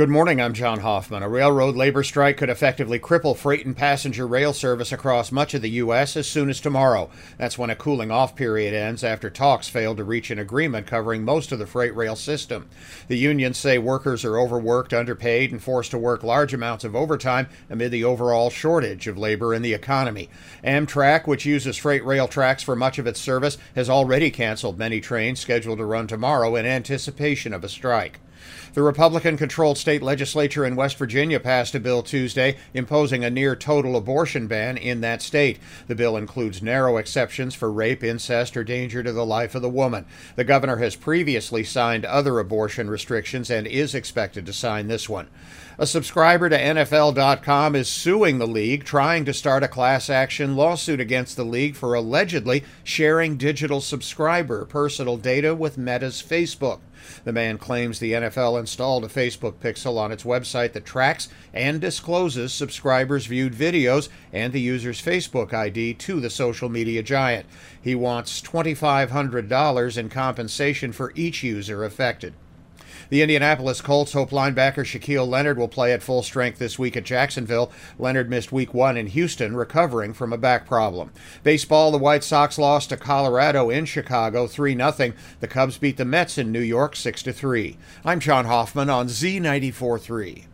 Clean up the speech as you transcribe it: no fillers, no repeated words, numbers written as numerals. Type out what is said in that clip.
Good morning, I'm John Hoffman. A railroad labor strike could effectively cripple freight and passenger rail service across much of the U.S. as soon as tomorrow. That's when a cooling-off period ends after talks failed to reach an agreement covering most of the freight rail system. The unions say workers are overworked, underpaid, and forced to work large amounts of overtime amid the overall shortage of labor in the economy. Amtrak, which uses freight rail tracks for much of its service, has already canceled many trains scheduled to run tomorrow in anticipation of a strike. The Republican-controlled state legislature in West Virginia passed a bill Tuesday imposing a near-total abortion ban in that state. The bill includes narrow exceptions for rape, incest, or danger to the life of the woman. The governor has previously signed other abortion restrictions and is expected to sign this one. A subscriber to NFL.com is suing the league, trying to start a class-action lawsuit against the league for allegedly sharing digital subscriber personal data with Meta's Facebook. The man claims the NFL installed a Facebook pixel on its website that tracks and discloses subscribers' viewed videos and the user's Facebook ID to the social media giant. He wants $2,500 in compensation for each user affected. The Indianapolis Colts hope linebacker Shaquille Leonard will play at full strength this week at Jacksonville. Leonard missed week one in Houston, recovering from a back problem. Baseball, the White Sox lost to Colorado in Chicago 3-0. The Cubs beat the Mets in New York 6-3. I'm John Hoffman on Z94.3.